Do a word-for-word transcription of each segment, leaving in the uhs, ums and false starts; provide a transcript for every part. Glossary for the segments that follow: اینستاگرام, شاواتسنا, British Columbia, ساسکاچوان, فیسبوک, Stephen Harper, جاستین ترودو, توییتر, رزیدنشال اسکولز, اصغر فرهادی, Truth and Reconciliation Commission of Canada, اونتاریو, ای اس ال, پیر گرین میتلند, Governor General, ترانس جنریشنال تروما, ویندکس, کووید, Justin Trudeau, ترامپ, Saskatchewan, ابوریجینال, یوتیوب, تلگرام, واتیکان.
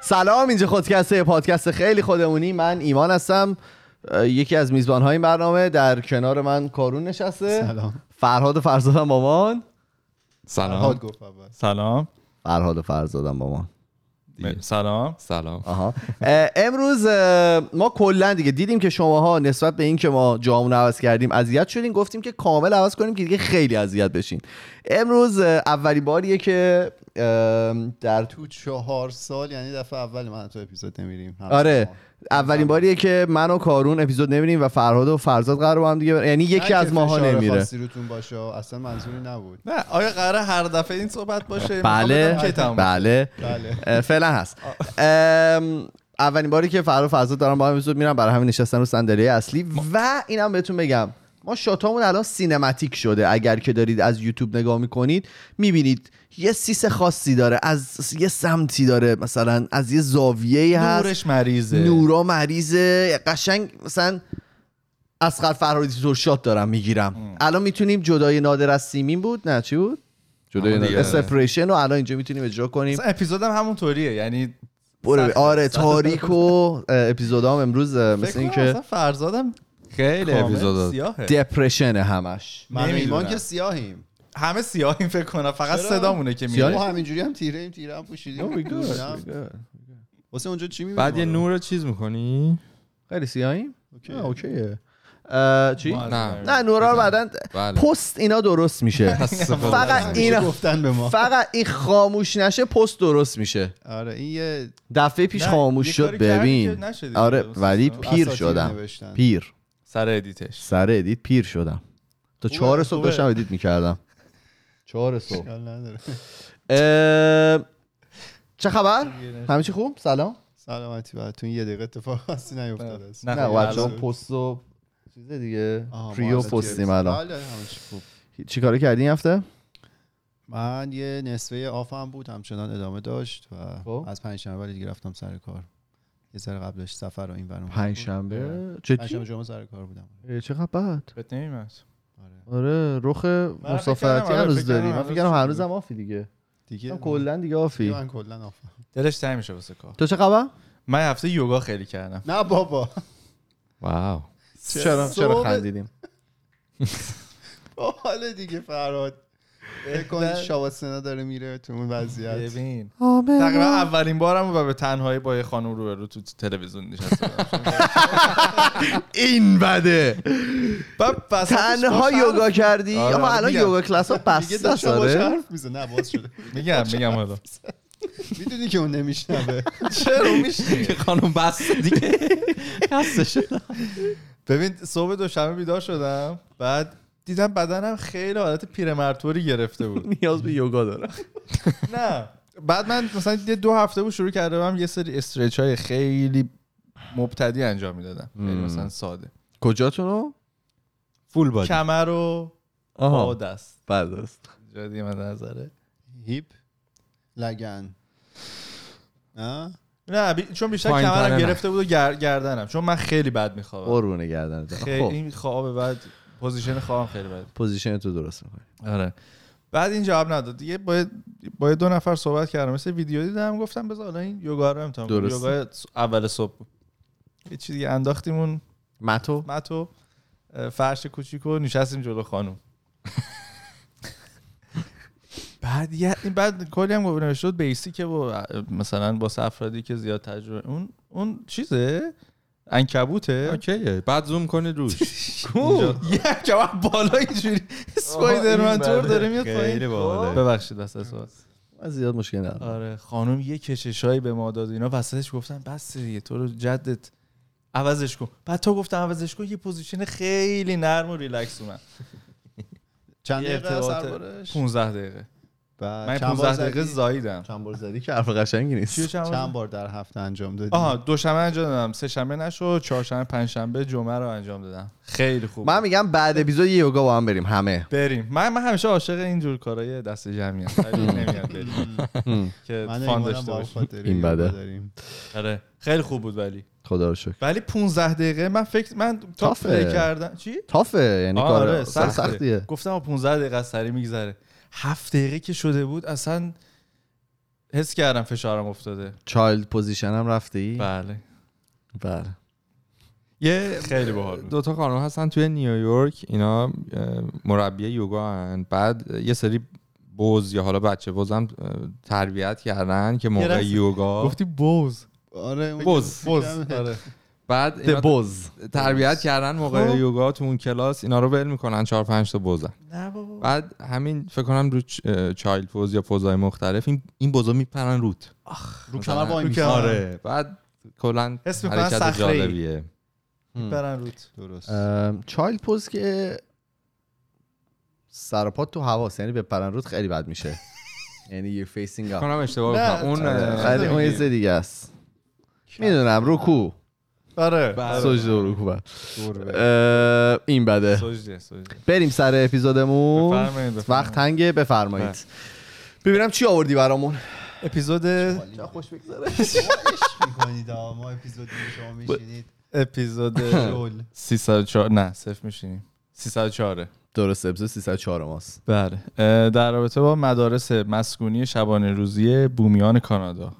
سلام، اینجا خودکسته، پادکست خیلی خودمونی. من ایمان هستم، یکی از میزبان‌های این برنامه. در کنار من کارون نشسته. سلام. فرهاد فرزادم مامان. سلام. فرهاد گفت اول. سلام. فرهاد فرزادم مامان. سلام. سلام. آها. اه امروز اه ما کلا دیگه دیدیم که شماها نسبت به این که ما جامون عوض کردیم اذیت شدین، گفتیم که کامل عوض کنیم که دیگه خیلی اذیت بشین. امروز اولین باریه که در تو چهار سال، یعنی دفعه اول من تو اپیزود نمیریم. آره، اولین باریه که من و کارون اپیزود نمیریم و فرهاد و فرزاد قرار با هم دیگه بر... یعنی یکی از ماها نمیره. خاصی روتون باشه، اصلا منظوری نبود. نه، آیا قرار هر دفعه این صحبت باشه؟ بله بله بله فعلا هست. اولین باری که فرهاد و فرزاد دارن با هم اپیزود میرن، برای همین نشستن رو صندلی اصلی. و اینم بهتون بگم، ما شاتامون الان سینماتیک شده. اگر که دارید از یوتیوب نگاه میکنید میبینید یه سیس خاصی داره، از یه سمتی داره، مثلا از یه زاویه‌ای هست، نورش مریضه، نورا مریضه، قشنگ مثلا اصغر فرهادی تو شات دارم میگیرم. ام. الان میتونیم جدای نادر از سیمین بود، نه چی بود؟ جدای نادر، سپریشن رو الان اینجا میتونیم اجرا کنیم. مثلا اپیزودم هم همونطوریه، یعنی بره. آره، تاریک و اپیزودام امروز مثل اینکه مثلا فرزادم خیلی اپیزود دپرشن همش. من ایمان که سیاهیم، همه سیاهیم فکر کنم، فقط صدامونه که میاد. ما همینجوری هم تیره ایم، تیره هم پوشیدیم. واسه اونجا چی میبینیم؟ بعد یه نور چیز میکنی؟ خیلی سیاهیم؟ اوکی اوکیه. چی؟ نه، نورا رو بعدن پست اینا درست میشه. فقط اینا گفتن به ما فقط این خاموش نشه، پست درست میشه. آره، این یه دفعه پیش خاموش شد. ببین، آره، ولی پیر شدم. پیر سر ادیتش سر ادیت پیر شدم. تا چهار صبح داشتم ادیت میکردم. چهار صبح. چه خبر؟ همه چی خوب؟ سلام. سلامتی براتون. یه دقیقه اتفاق خاصی نیفتاده است. نه، بچه‌ها پست و چیز دیگه، پریو پستیم الان. چی کار کردین این هفته؟ من یه نصفه آفم بود، همچنان ادامه داشت و از پنجشنبه دیگه رفتم سر کار. یه سر قبلش سفر و این برنامه. پنجشنبه چه پنجشنبه جمعه سر کار بودم. چقدر بعد؟ بد نمیاد. آره. آره، رخ مسافرتی هنوز داری. من فکر کنم هنوزم آفی دیگه. دیگه کلا دیگه آفی. من کلا آفم. دلش تنگ میشه واسه کار. تو چه خبر؟ من هفته یوگا خیلی کردم. نه بابا. واو. چرا چرا خندیدیم؟ حالا دیگه فرهاد بکنید شاواتسنا داره میره تو اون وضعیت. ببین، تقریبا اولین بارم و به تنهایی با یه خانم رو رو تو تلویزیون نشسته بودم. این بده. تنها یوگا کردی؟ اما الان یوگا کلاس ها بسته است. آره، نه باز شده. میگم میگم حالا میدونی که اون نمیشنوه. چرا میشنوه که خانم بسته دیگه هستش. ببین، صبح دوشنبه بیدار شدم، بعد دیدم بدنم خیلی حالت پیرمردطوری گرفته بود. نیاز به یوگا دارم. نه، بعد من مثلا دو هفته بود شروع کردم یه سری استرچ های خیلی مبتدی انجام میدادم، خیلی مثلا ساده. کجاتونو؟ فول بادی، کمر و پا، دست، بردست. جدی من نظره هیپ لگن. نه نه بی... چون بیشتر کمرم گرفته بود و گر... گردنم، چون من خیلی بد میخوابم. قربون گردنم. خیلی خواب بعد پوزیشن خواهم خیلی بده. پوزیشن تو درست می‌کنی. آره. بعد این جواب نداد. دیگه باید باید دو نفر صحبت کردم. مثلا ویدیو دیدم، گفتم بذار الان این یوگا رو امتحان کنم. یوگا اول صبح بود. یه چیز دیگه انداختیمون متو متو فرش کوچیکو نشستیم جلو خانم. بعد یه بعد کلی هم گفتم شد بیسیکه و مثلا با افرادی که زیاد تجربه اون اون چیزه عنکبوته. اوکیه، بعد زوم کنید روش. اینجا یک جواب بالا اینجوری اسپایدرمن تور داره میاد پایین. ببخشید دست اسوات. من زیاد مشکل ندارم. آره، خانم یه کششایی به ما داد اینا وسطش، گفتن بس دیگه تو رو جدت عوضش کن. بعد تو گفتم عوضش کن، یه پوزیشن خیلی نرم و ریلکس. من چند دقیقه سر بارش؟ پانزده دقیقه. من پانزده دقیقه زاییدم. چند بار زدی که حرف قشنگی نیست. چند بار در هفته انجام دادی؟ آها، دوشنبه انجام دادم، سه شنبه نشد، چهارشنبه، پنجشنبه، جمعه رو انجام دادم. خیلی خوب. من میگم بعد اپیزود یوگا با هم بریم همه. بریم. من من همیشه عاشق این جور کارهای دست جمعی هستم. نمیاد بریم. که فان داشته باشیم. این بده. آره. خیلی خوب بود ولی. خدا رو شکر. ولی پانزده دقیقه من فکر من تا فکر کردم چی؟ تافه، یعنی کار سختیه. گفتم پانزده دقیقه سری میگذره. هفت دقیقه که شده بود اصلا حس کردم فشارم افتاده. چایلد پوزیشنم رفته ای؟ بله بله. یه خیلی باحال بود. دوتا خانم هستن توی نیویورک، اینا مربی یوگا هستن، بعد یه سری بوز یا حالا بچه بوزم تربیت کردن که موقع یوگا. گفتی بوز؟ آره بوز بوز آره. بعد اینا بوز تربیت کردن موقع یوگا تو اون کلاس، اینا رو ول میکنن چهار پنج تا بوزن. نه بابا. بعد همین فکر کنم رو چایلد پوز یا پوزهای مختلف این این بوزا میپرن روت. آخ رو کمر وای میساره. آره. بعد کلا حرکت جالبیه. میپرن روت. درست. چایلد پوز که سر و پات تو هواست، یعنی بپرن روت خیلی بد میشه. یعنی یو فیسینگ اپ. کنم اشتباه کنم. اون خیلی اون یه دیگه است. میدونم رکوع. آره سجده و رکوع. این بده. سجده سجده. بریم سر اپیزودمون. بفرمایید بفرمایید. وقت تنگه، بفرمایید. ببینم چی آوردی برامون. اپیزود چه خوش بگذره. شما عشق می‌کنید آقا، ما اپیزود شما میشینید. اپیزود رول سیصد و چهار نه، صفر میشینیم. سیصد و چهار درست، اپیزود سیصد و چهار ماست. بله. در رابطه با مدارس مسکونی شبانه روزی بومیان کانادا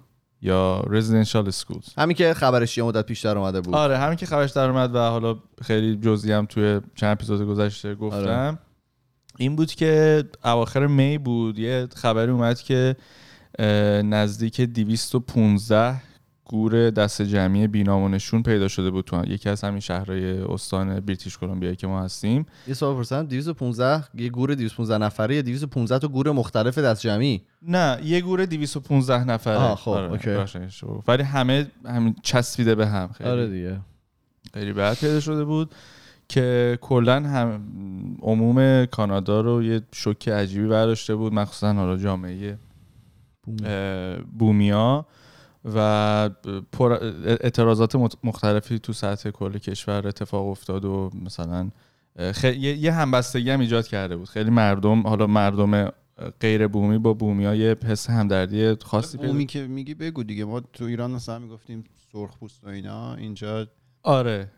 یا رزیدنشال اسکولز، همین که خبرش یه مدت پیش در اومده بود. آره همین که خبرش در اومد و حالا خیلی جزئی هم توی چند اپیزود گذشته گفتم. آره. این بود که اواخر می بود یه خبری اومد که نزدیک دویست و پانزده گور دست جمعی بینامونشون پیدا شده بود تو یکی از همین شهرهای استان بریتیش کلمبیا که ما هستیم. یه سوال پرسیدم دویست و پانزده یه گور دویست و پانزده نفره یا دویست و پانزده تا گور مختلف دست جمعی؟ نه یه گور دویست و پانزده نفره. آه خب اوکی. ولی همه همین چسبیده به هم خیلی. آره دیگه. خیلی بعد پیدا شده بود که کلا هم عموم کانادا رو یه شوک عجیبی برداشته بود، مخصوصا حالا جامعه بومیا و اعتراضات مختلفی تو سطح کل کشور اتفاق افتاد و مثلا یه همبستگی هم ایجاد کرده بود. خیلی مردم، حالا مردم غیر بومی با بومی‌ها یه حس همدردی خاصی پیدا. بومی که میگی بگو دیگه، ما تو ایران مثلا میگفتیم سرخپوست و اینا، اینجا آره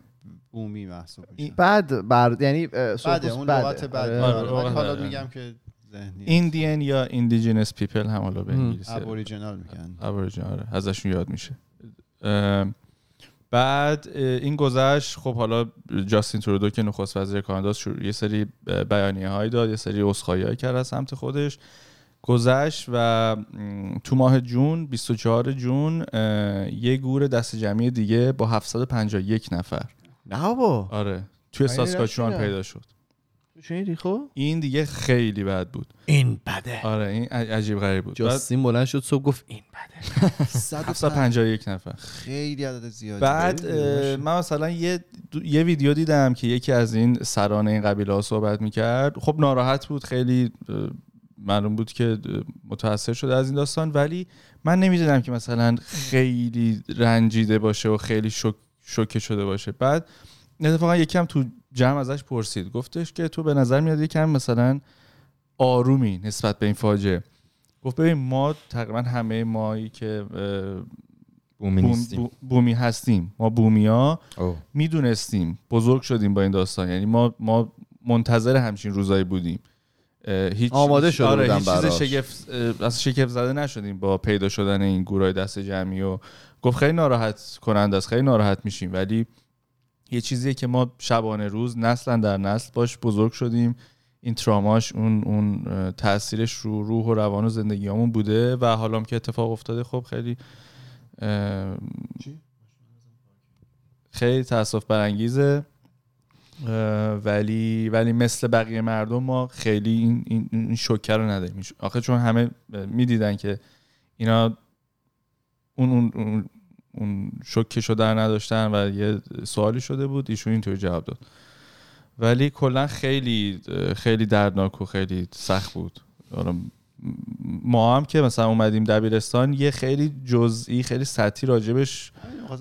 بومی محسوب میشه. بعد بعد یعنی سرخپوست اون لغت بعد. حالا میگم که ایندین یا ایندیجینس پیپل هم حالا به انگلیسی ابوریجینال میگن، ابوریجینال ازشون یاد میشه. بعد این گذشت. خب حالا جاستین ترودو که نخست وزیر کانادا یه سری بیانیه های داد، یه سری عذرخواهی‌های کرد از سمت خودش. گذشت و تو ماه جون بیست و چهار جون یه گور دست جمعی دیگه با هفتصد و پنجاه و یک نفر نه بابا آره توی ساسکاچوان پیدا شد. شنیدی؟ خب این دیگه خیلی بد بود. این بده. آره این عجیب غریب بود. جاستین بلند شد صبح گفت این بده. هفتصد و پنجاه و یک نفر خیلی عدد زیادی. بعد من مثلا یه یه ویدیو دیدم که یکی از این سران این قبیله ها صحبت میکرد، خب ناراحت بود، خیلی معلوم بود که متاثر شده از این داستان، ولی من نمیدونم که مثلا خیلی رنجیده باشه و خیلی شوک شوکه شده باشه. بعد اتفاقا یکی هم تو جمع ازش پرسید، گفتش که تو به نظر میاد یکم مثلا آرومی نسبت به این فاجعه؟ گفت ببین ما تقریبا همه مایی که بومی نیستیم، بومی هستیم، ما بومیا میدونستیم، بزرگ شدیم با این داستان، یعنی ما ما منتظر همچین روزایی بودیم، هیچ آماده شده آره بودیم براش، چیز شگفت از شگفت زده نشدیم با پیدا شدن این گروه دست جمعی. و گفت خیلی ناراحت کننده است، خیلی ناراحت میشیم، ولی یه چیزیه که ما شبانه روز نسل در نسل باش بزرگ شدیم، این تراماش اون اون تاثیرش رو روح و روان و زندگیامون بوده و حالا که اتفاق افتاده خب خیلی خیلی تأسف برانگیزه، ولی ولی مثل بقیه مردم ما خیلی این این شوکه رو نداریم آخه، چون همه میدیدن که اینا اون اون, اون اون شوکشو در نداشتن و یه سوالی شده بود، ایشون اینطوری جواب داد. ولی کلا خیلی خیلی دردناک و خیلی سخت بود. ما هم که مثلا اومدیم دبیرستان یه خیلی جزئی خیلی سطحی راجبش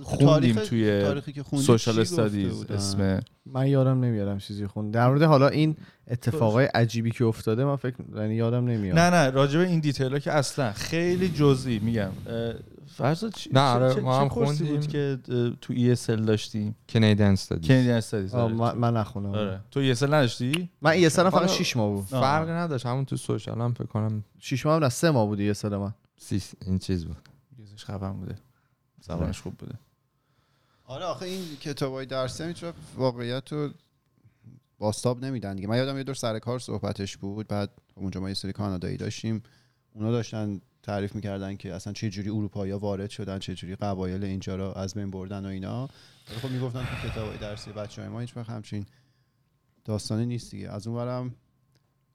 خوندیم توی سوشال استادیز. اسم من یادم نمیارم چیزی خوند در مورد حالا این اتفاقای عجیبی که افتاده. من فکر یعنی یادم نمیاد. نه نه راجب این دیتیلا که اصلا خیلی جزئی میگم. فرض نه ما هم خوندیم که تو ای اس ال داشتیم کانادین استادیز. کانادین استادیز من نخونم. تو ای اس ال نداشتی؟ من ای اس ال فقط شش ماه بود. فرقی نداشت همون تو سوشال هم فکر کنم شش ماه نه سه ماه بود ای اس ال. من سیس این چیز بود. چیزش خفن بوده. زبانش خوب بوده. آره آخه این کتابای درسی میتونه واقعیتو باستاب نمیدن دیگه. من یادم یه دور سر کار صحبتش بود، بعد اونجا ما یه سری کانادایی داشتیم، اونا داشتن تعریف میکردن که اصلا چه جوری اروپایی‌ها وارد شدن، چه جوری قبایل اینجا رو از بین بردن و اینا. ولی خب میگفتن تو کتابای درسی بچه‌های ما هیچ وقت همچین داستانی نیست دیگه. از اون ورم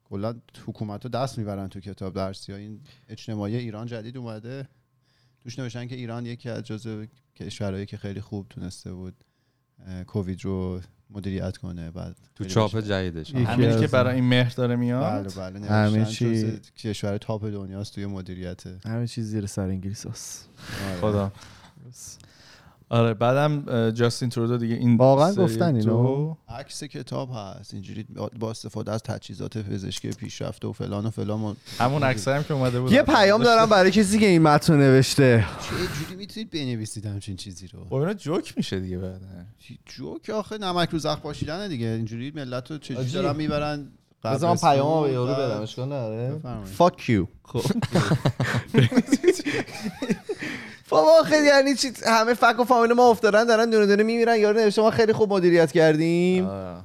کلا حکومت‌ها دست میبرن تو کتاب درسی‌ها. این اجتماعی ایران جدید اومده توش نوشتن که ایران یکی از جزو کشورایی که خیلی خوب تونسته بود کووید رو مدیریت کنه. بعد تو چاپ جدیدش همین که برای این مهر داره میاد. بله بله همین چیز کشور تاپ دنیاست توی مدیریت. همین چیز زیر سر انگلیس هست. خدا. آره بعدم جاستین ترودو دیگه این واقعا گفتن اینو عکس کتاب هست اینجوری با استفاده از تجهیزات پزشکی پیشرفته و فلان و فلان. همون عکسایی هم که اومده بود. یه پیام دارم برای کسی که این متن رو نوشته. چه جوری میتونید بنویسید همچین چیزی رو؟ خب اینا جوک میشه دیگه. بعد جوک آخه نمک رو زخم پاشیدن دیگه. اینجوری ملت رو چجوری دارن میبرن. بذار من پیامو به یارو بدم اشکال نداره. فاک یو. خب بابا خیلی یعنی چی همه فک و فامیل ما افتادن دارن دونه دونه میمیرن. یارو نوشته ما خیلی خوب مدیریت کردیم. آه.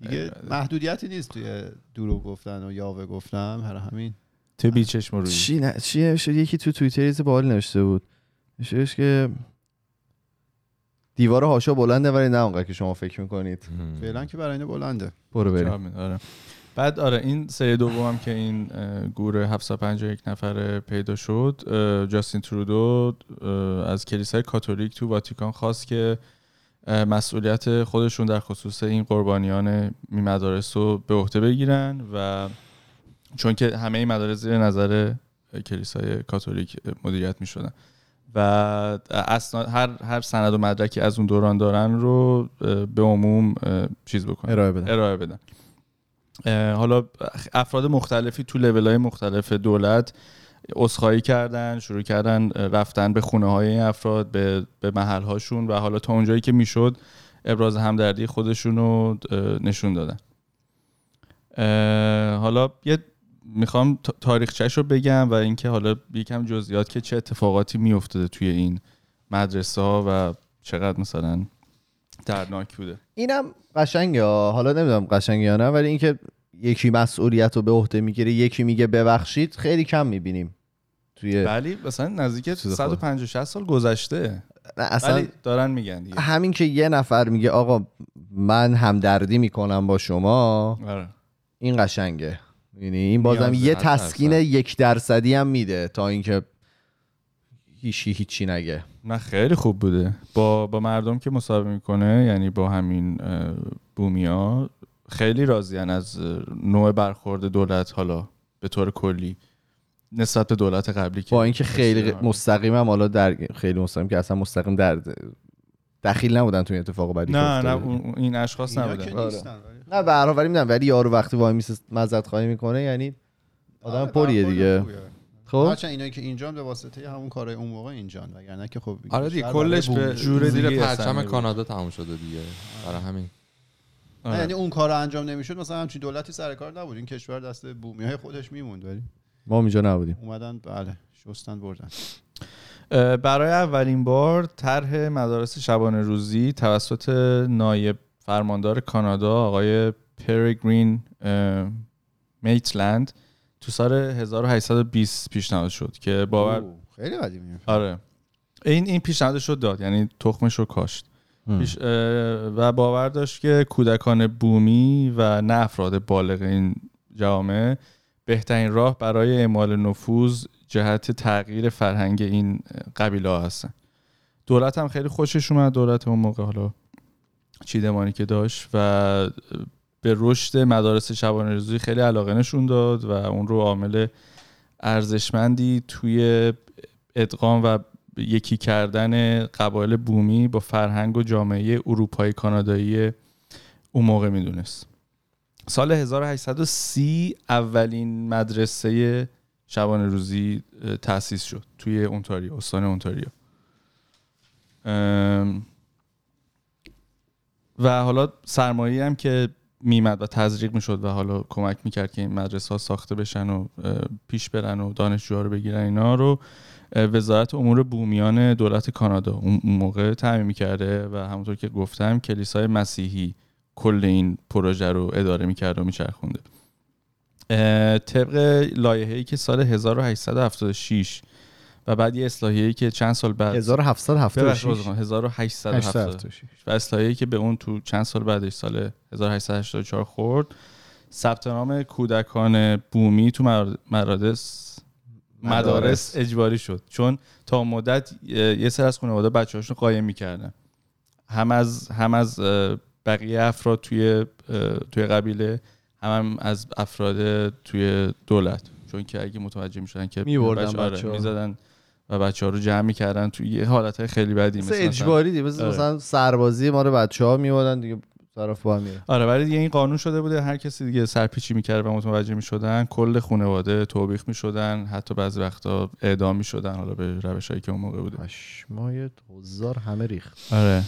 دیگه محدودیتی نیست توی دروغ گفتن و یاوه گفتم. هر همین تو بی چشم روی چی نه چیه شد. یکی تو توییتر یه باحال نوشته بود نوشتهش که دیوار هاشا بلنده ولی نه اونقدر که شما فکر میکنید. فعلا که برای اینا بلنده. برو بریم. آره بعد آره این سری دومم که این گوره هفتصد و پنجاه و یک نفر پیدا شد، جاستین ترودو از کلیسای کاتولیک تو واتیکان خواست که مسئولیت خودشون در خصوص این قربانیان مدارس رو به عهده بگیرن و چون که همه این مدارس زیر نظر کلیسای کاتولیک مدیریت می شدن و اسناد هر هر سند و مدرکی از اون دوران دارن رو به عموم چیز بکنن ارائه بدن, ارائه بدن. حالا افراد مختلفی تو لول‌های مختلف دولت عذرخواهی کردن، شروع کردن رفتن به خونه‌های این افراد، به به محل‌هاشون و حالا تا اونجایی که میشد ابراز همدردی خودشون رو نشون دادن. حالا یه میخوام تاریخچه‌ش رو بگم و اینکه حالا یکم جزئیات که چه اتفاقاتی میافتاده توی این مدرسه‌ها و چقدر مثلا دردناک بوده. اینم قشنگه حالا نمیدونم قشنگه یا نه ولی اینکه یکی مسئولیت رو به عهده میگیره یکی میگه ببخشید خیلی کم میبینیم توی ولی مثلا نزدیک صد و پنجاه شصت سال گذشته اصلا دارن میگن دیگه. همین که یه نفر میگه آقا من همدردی میکنم با شما آره. این قشنگه. یعنی این بازم یه تسکین یک درصدی هم میده تا اینکه هیچی هیچی نگه. نه خیلی خوب بوده با با مردم که مصاحبه میکنه یعنی با همین بومیا خیلی راضین از نوع برخورد دولت حالا به طور کلی نسبت به دولت قبلی که با اینکه خیلی مستقیمم حالا در خیلی مستقیم که اصلا مستقیم در دخیل نبودن تو این اتفاق بعدی. نه نه این اشخاص نبودن. آره. نه به هر حال میگم ولی یارو وقتی وای میس مزد خواهی میکنه یعنی آدم پریه دیگه. خب هرچن اینایی که اینجان به واسطه همون کارهای اون موقع اینجان وگرنه که خب آره دیگه کلش به جوره زیر پرچم کانادا تموم شده دیگه. برای همین یعنی اون کارو انجام نمیشد مثلا همچین دولتی سر کار نبود. این کشور دست بومیای خودش میموند ولی ما اینجا نبودیم. اومدن بله شستن بردن. برای اولین بار طرح مدارس شبانه روزی توسط نایب فرماندار کانادا آقای پیر گرین میتلند تو سال هزار و هشتصد و بیست پیشنهاد شد که باور خیلی قدیمیه. آره این این پیشنهادش رو داد یعنی تخمش رو کاشت پیش... و باور داشت که کودکان بومی و نه افراد بالغ این جامعه بهترین راه برای اعمال نفوذ جهت تغییر فرهنگ این قبیله‌ها هستن. دولت هم خیلی خوشش اومد. دولت اون موقع حالا چیدمانی که داشت و به رشد مدارس شبانه‌روزی خیلی علاقه نشون داد و اون رو عامل ارزشمندی توی ادغام و یکی کردن قبایل بومی با فرهنگ و جامعه اروپایی کانادایی اون موقع میدونست. سال هزار و هشتصد و سی اولین مدرسه شبانه روزی تأسیس شد توی اونتاریو، استان اونتاریو. و حالا سرمایه‌ای هم که میمد و تزریق میشد و حالا کمک میکرد که این مدرسه ها ساخته بشن و پیش برن و دانشجوها رو بگیرن، اینا رو وزارت امور بومیان دولت کانادا اون موقع تعمیم میکرده و همونطور که گفتم کلیسای مسیحی کل این پروژه رو اداره میکرد و میچرخونده. طبق لایحه‌ای که سال هزار و هشتصد و هفتاد و شش و بعد یه اصلاحیه‌ای که چند سال بعد هزار و هفتصد و هفتاد و شش و اصلاحیه‌ای که به اون تو چند سال بعدش سال هزار و هشتصد و هشتاد و چهار خورد، ثبت نام کودکان بومی تو مدارس مدارس اجباری شد، چون تا مدت یه سر از خانواده بچه‌هاشون قایم می‌کردن، هم از هم از بقیه افراد توی توی قبیله، هم از افراد توی دولت، چون که اگه متوجه میشدن که میوردن بچه‌ها میزدن و بچه‌ها رو جمع می‌کردن توی حالت‌های خیلی بدی، مثلا اجباری دی مثلا, آره. مثلا سربازی ما رو بچه‌ها میوردن دیگه، طرف با هم میره. آره ولی دیگه این قانون شده بوده، هر کسی دیگه سرپیچی می‌کرد و متوجه می‌شدن کل خانواده توبیخ می‌شدن، حتی بعضی وقتا اعدام می‌شدن، حالا به روشایی که اون موقع بوده. پشمای هزار همه ریخت. آره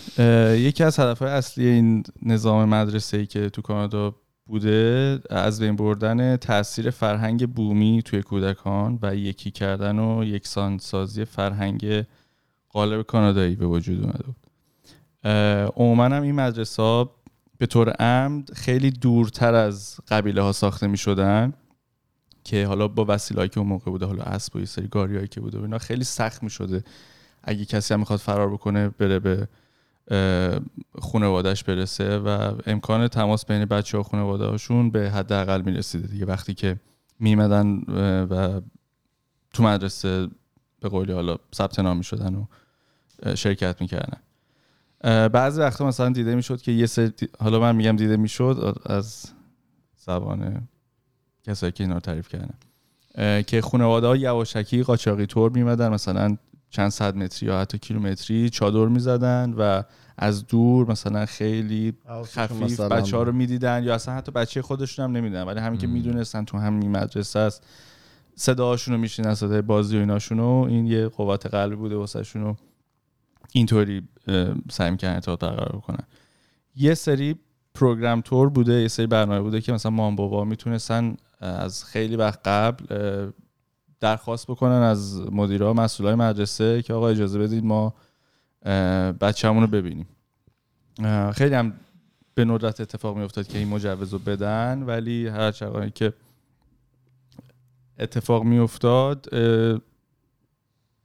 یکی از هدف‌های اصلی این نظام مدرسه‌ای که تو کانادا بوده از بین بردن تأثیر فرهنگ بومی توی کودکان و یکی کردن و یکسانسازی فرهنگ غالب کانادایی به وجود اومده بود. عموماً هم این مدرسه‌ها به طور عمد خیلی دورتر از قبیله ها ساخته می شدن که حالا با وسیله‌ای که اون موقع بوده، حالا اسب و یه سری گاریایی که بوده و اینا، خیلی سخت می شده اگه کسی هم میخواد فرار بکنه بره به خانواده‌اش برسه و امکان تماس بین بچه ها و خانواده هاشون به حداقل می رسیده دیگه. وقتی که میمدن و تو مدرسه به قولی حالا ثبت نام می شدن و شرکت می کردن. بعضی وقتا مثلا دیده میشد که یه سری، حالا من میگم دیده میشد از زبان کسایی که اینا رو تعریف کردن، که خانواده ها یواشکی قاچاقی طور میمدن، مثلا چند صد متری یا حتی کیلومتری چادر میزدن و از دور مثلا خیلی خفیف بچه ها رو میدیدن یا اصلا حتی بچه خودشون هم نمیدن، ولی همین که میدونستن تو همین مدرسه است، صداهاشون رو میشنیدن، صدای بازی و ایناشون رو. این یه قوت قلبی بوده واسهشون و اینطوری سعی می‌کردن تا تقرار بکنن. یه سری پروگرام تور بوده، یه سری برنامه بوده که مثلا مام بابا میتونستن از خیلی وقت قبل درخواست بکنن از مدیرها، مسئولای مدرسه که آقا اجازه بدید ما بچه‌مون رو ببینیم. خیلی هم به ندرت اتفاق می‌افتاد که این مجوز رو بدن، ولی هر چقدر که اتفاق می‌افتاد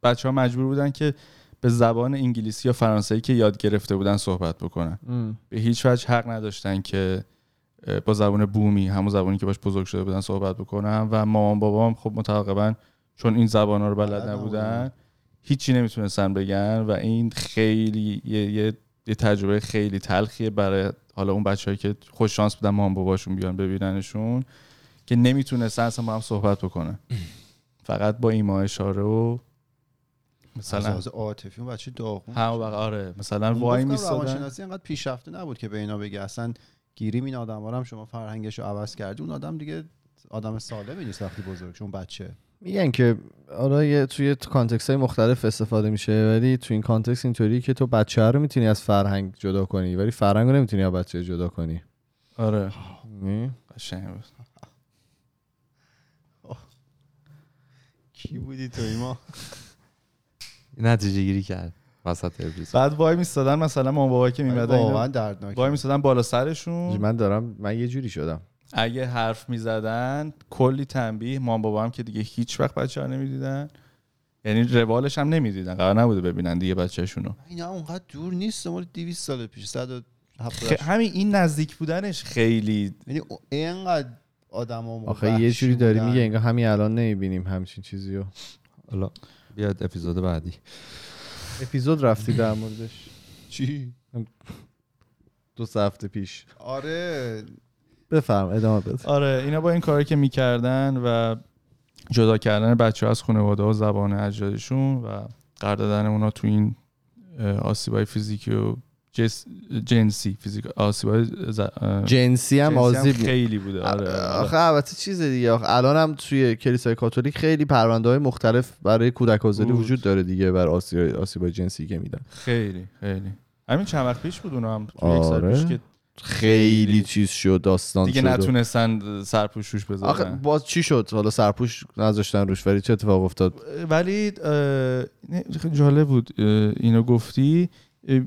بچه‌ها مجبور بودن که به زبان انگلیسی یا فرانسوی که یاد گرفته بودن صحبت بکنن. ام. به هیچ وجه حق نداشتن که با زبان بومی، همون زبانی که باش بزرگ شده بودن، صحبت بکنن و مامان بابام خب متعاقبا چون این زبانا رو بلد نبودن هیچی نمیتونستن بگن و این خیلی یه, یه،, یه تجربه خیلی تلخیه برای حالا اون بچه‌ای که خوش شانس بودن مامان باباشون بیان ببیننشون که نمیتونستن اصلا با هم صحبت بکنن، فقط با ایما اشاره و مثلا از عاطفی اون بچه داغون ها. آره مثلا وای میسادن. روانشناسی انقدر پیشرفته نبود که به اینا بگه اصلا گیریم این آدما رو هم شما فرهنگش رو عوض کردی، اون آدم دیگه آدم سالمی نیست وقتی بزرگ چون بچه. میگن که آره توی کانتکست های مختلف استفاده میشه، ولی تو این کانتکست اینطوری که تو بچه رو میتونی از فرهنگ جدا کنی ولی فرهنگ رو نمیتونی از بچه جدا کنی. آره قشنگ بود. کی بودی تو ایما؟ نتیجه گیری کرد وسط ابریز. بعد وای میستادن مثلا مام بابایی که میمدن واقعا دردناک، وای میستادن بالا سرشون. من دارم من یه جوری شدم اگه حرف میزدن کلی تنبیه. مام بابام که دیگه هیچ وقت بچه‌ها نمیدیدن، یعنی روالش هم نمیدیدن، قرار نبوده ببینن دیگه بچه‌شونو. اینا اونقدر دور نیست، مال دویست سال پیش صد و هفتاد. همین این نزدیک بودنش خیلی، یعنی اینقدر آدمو آخه یه جوری داری میگه انگار همین الان نمیبینیم همچین چیزیو. حالا بیاد اپیزود بعدی اپیزود رفتی در موردش چی؟ دو سه هفته پیش. آره بفهم ادامه بده. آره اینا با این کاری که میکردن و جدا کردن بچه‌ها از خانواده و زبان اجدادشون و قرار دادن اونا تو این آسیبای فیزیکی و جس... جنسی فیزیک آسیبای ز... جنسی هم آسیب خیلی بوده. آره آخه البته چیز دیگه الان هم توی کلیسای کاتولیک خیلی پرونده‌های مختلف برای کودک آزاری وجود داره دیگه، برای آسیب آسیبای جنسی که میدن. خیلی خیلی همین چند وقت پیش بود اونا هم تو یک سال پیش که خیلی چیز شد داستان دیگه شد. نتونستن سرپوش روش بذارن. آخه باز چی شد؟ حالا سرپوش نذاشتن روش ولی چه اتفاق افتاد؟ ولی جالب بود اینو گفتی،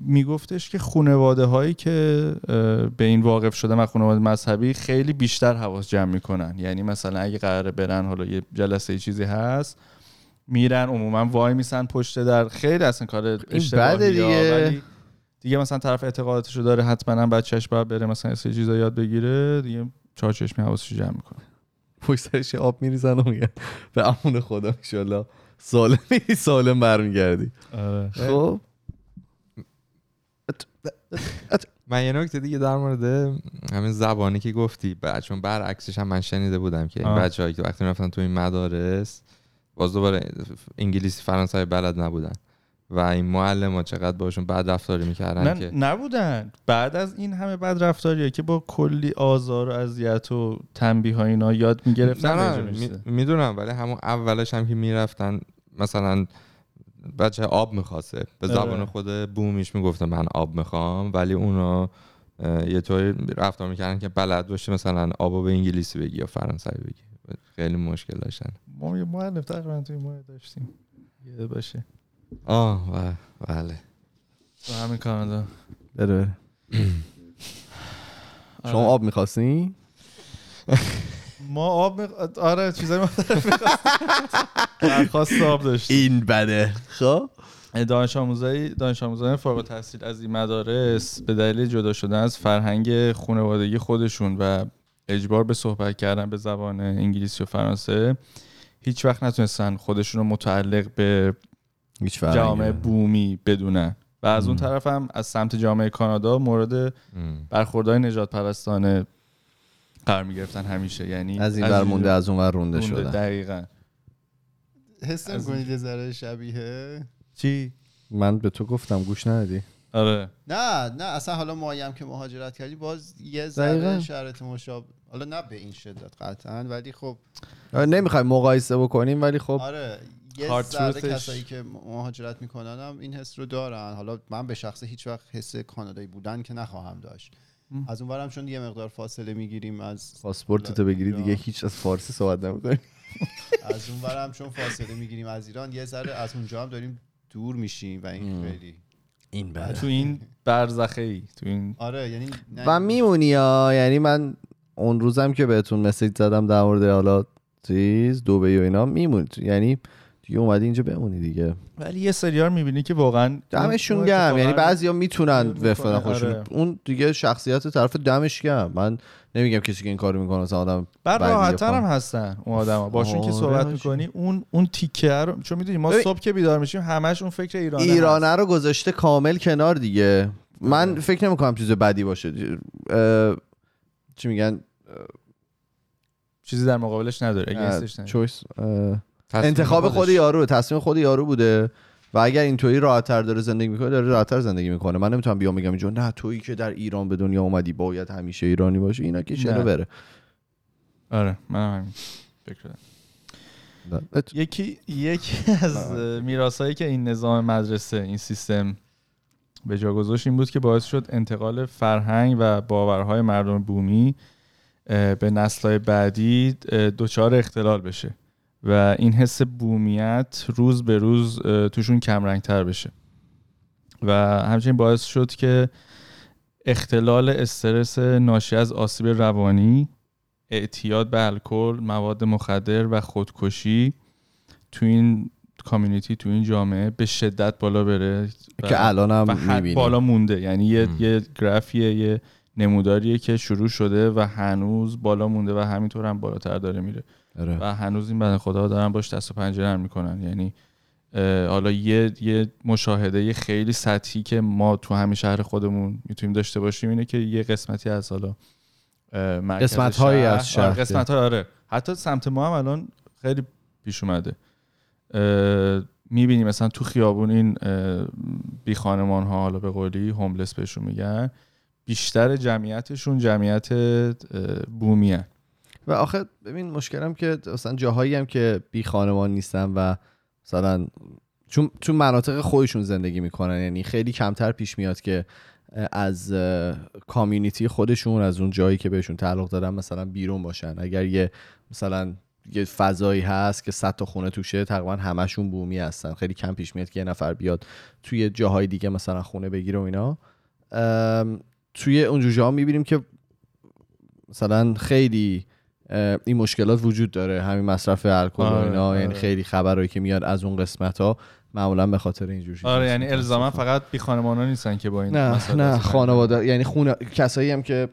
میگفتش که خانواده هایی که به این واقف شده و خانواده مذهبی خیلی بیشتر حواس جمع میکنن، یعنی مثلا اگه قراره برن حالا یه جلسه چیزی هست میرن عموما وای میسن پشت در، خیلی اصلا کار اشتباهیه دیگه، مثلا طرف اعتقاداتشو داره حتما بچه‌ش باید بره مثلا اس چیزا یاد بگیره دیگه، چهار چشمی حواسش جمع میکنه پشت سرش آب میریزن و میگن به امان خدا ان شاء الله سالم سالم برمیگردی. آره خب من یه نکته دیگه در مورد همین زبانی که گفتی، چون برعکسش هم من شنیده بودم که این بچه‌هایی که وقتی رفتن تو این مدارس باز دوباره انگلیسی فرانسوی بلد نبودن و این معلم‌ها چقدر باشون بد رفتاری میکردن که نبودن بعد از این همه بد رفتاریه که با کلی آزار و اذیت و تنبیه‌ها اینا یاد میگرفتن. میدونم ولی همون اولش هم که میرفتن مثلا بچه آب میخواسته به زبان خود بومیش میگفته من آب میخوام، ولی اونا یه طوری رفتار میکردن که بلد باشه مثلا آبو به انگلیسی بگی یا فرانسوی بگی، خیلی مشکل داشتن. ما یه معلم تقریبا توی ما داشتیم یه باشه آه و بله تو همین کانادا بره بره شما آب میخواستین؟ ما آب میخواست آره چیزایی ما درخواست آب داشتیم. این بده خب دانش آموزای دانش آموزان فارغ التحصیل از این مدارس به دلیل جدا شدن از فرهنگ خانوادگی خودشون و اجبار به صحبت کردن به زبان انگلیسی و فرانسه هیچ وقت نتونستن خودشون رو متعلق به جامعه بومی بدونه و از اون طرف هم از سمت جامعه کانادا مورد برخوردهای نجات پرستانه قرار میگرفتن همیشه، یعنی از این ور مونده از اون ور رونده شده. دقیقاً حس می‌کنید یه ذره شبیه چی؟ من به تو گفتم گوش ندادی. آره نه نه اصلا حالا مایم که مهاجرت کردی باز یه ذره شرایط مشابه، حالا نه به این شدت قطعاً ولی خب نمی‌خوایم مقایسه بکنیم ولی خب آره یه ذره کسایی که مهاجرت میکنن هم این حس رو دارن. حالا من به شخصه هیچ وقت حس کانادایی بودن که نخواهم داشت ام. از اون ورم چون یه مقدار فاصله میگیریم از پاسپورت تو بگیری دیگه هیچ از فارسی صحبت نمیکنی از اون ورم چون فاصله میگیریم از ایران یه ذره از اونجا هم داریم دور میشیم و این خیلی این بره. تو این برزخی تو این آره یعنی و میمونی ها. یعنی من اون روزم که بهتون مسیج زدم در مورد حالا چیز دبی و اینا میموند، یعنی یه اومدی اینجا بمونی دیگه. ولی یه سریار میبینی که واقعا دمشون گرم، یعنی بعضیا میتونن وفادار خوشون آره. اون دیگه شخصیت طرف دمش گرم. من نمیگم کسی که این کارو میکنه مثلا آدم بعد راحت‌تر هم هستن اون آدما باشون که صحبت میکنی اون اون تیکه رو، چون میدونی ما صبح که بیدار میشیم همش اون فکر ایرانه ایرانه هست. رو گذاشته کامل کنار دیگه. من آه. فکر نمیکنم چیز بدی باشه. اه... چی میگن اه... چیزی در مقابلش نداره اگینستش نداره. انتخاب خود یارو، تصمیم خود یارو بوده و اگر اینطوری راحت‌تر داره زندگی میکنه داره راحت‌تر زندگی میکنه. من نمیتونم بیام بگم اینجا نه تویی که در ایران به دنیا اومدی باید همیشه ایرانی باشی اینا که چرا بره. آره منم همین فکر کردم. یکی یکی از میراثایی که این نظام مدرسه این سیستم به جا گذاشت این بود که باعث شد انتقال فرهنگ و باورهای مردم بومی به نسل‌های بعدی دچار اختلال بشه و این حس بومیت روز به روز توشون کم رنگ تر بشه و همچنین باعث شد که اختلال استرس ناشی از آسیب روانی، اعتیاد به الکل، مواد مخدر و خودکشی تو این کامیونیتی تو این جامعه به شدت بالا بره که الان هم میبینیم بالا مونده. یعنی یه, یه گرافیه یه نموداریه که شروع شده و هنوز بالا مونده و همینطور هم بالاتر داره میره اره. و هنوز این بنده خدا دارن باش دست و پنجه نرم میکنن. یعنی حالا یه یه مشاهده یه خیلی سطحی که ما تو همین شهر خودمون میتونیم داشته باشیم اینه که یه قسمتی از حالا قسمت هایی از شهر، قسمت های آره حتی سمت ما هم الان خیلی پیش اومده، میبینی مثلا تو خیابون این بی خانمان ها، حالا به قولی هوملس بهشون میگن، بیشتر جمعیتشون جمعیت بومی هست. و آخه ببین مشکلم که مثلا جاهایی هم که بی خانمان نیستن و مثلا چون چون مناطق خودشون زندگی میکنن، یعنی خیلی کمتر پیش میاد که از کامیونیتی خودشون، از اون جایی که بهشون تعلق دارن مثلا بیرون باشن. اگر یه مثلا یه فضایی هست که صد تا خونه توشه، تقریبا همشون بومی هستن، خیلی کم پیش میاد که یه نفر بیاد توی جاهای دیگه مثلا خونه بگیره و اینا. توی اونجور جاها میبینیم که مثلا خیلی این مشکلات وجود داره، همین مصرف الکل و اینا. یعنی خیلی خبرایی که میاد از اون قسمت‌ها معمولا به خاطر اینجور چیزا. آره یعنی الزاما فقط بی خانمانا نیستن که با این مسائل، نه نه خانواده، یعنی خونه، کسایی هم که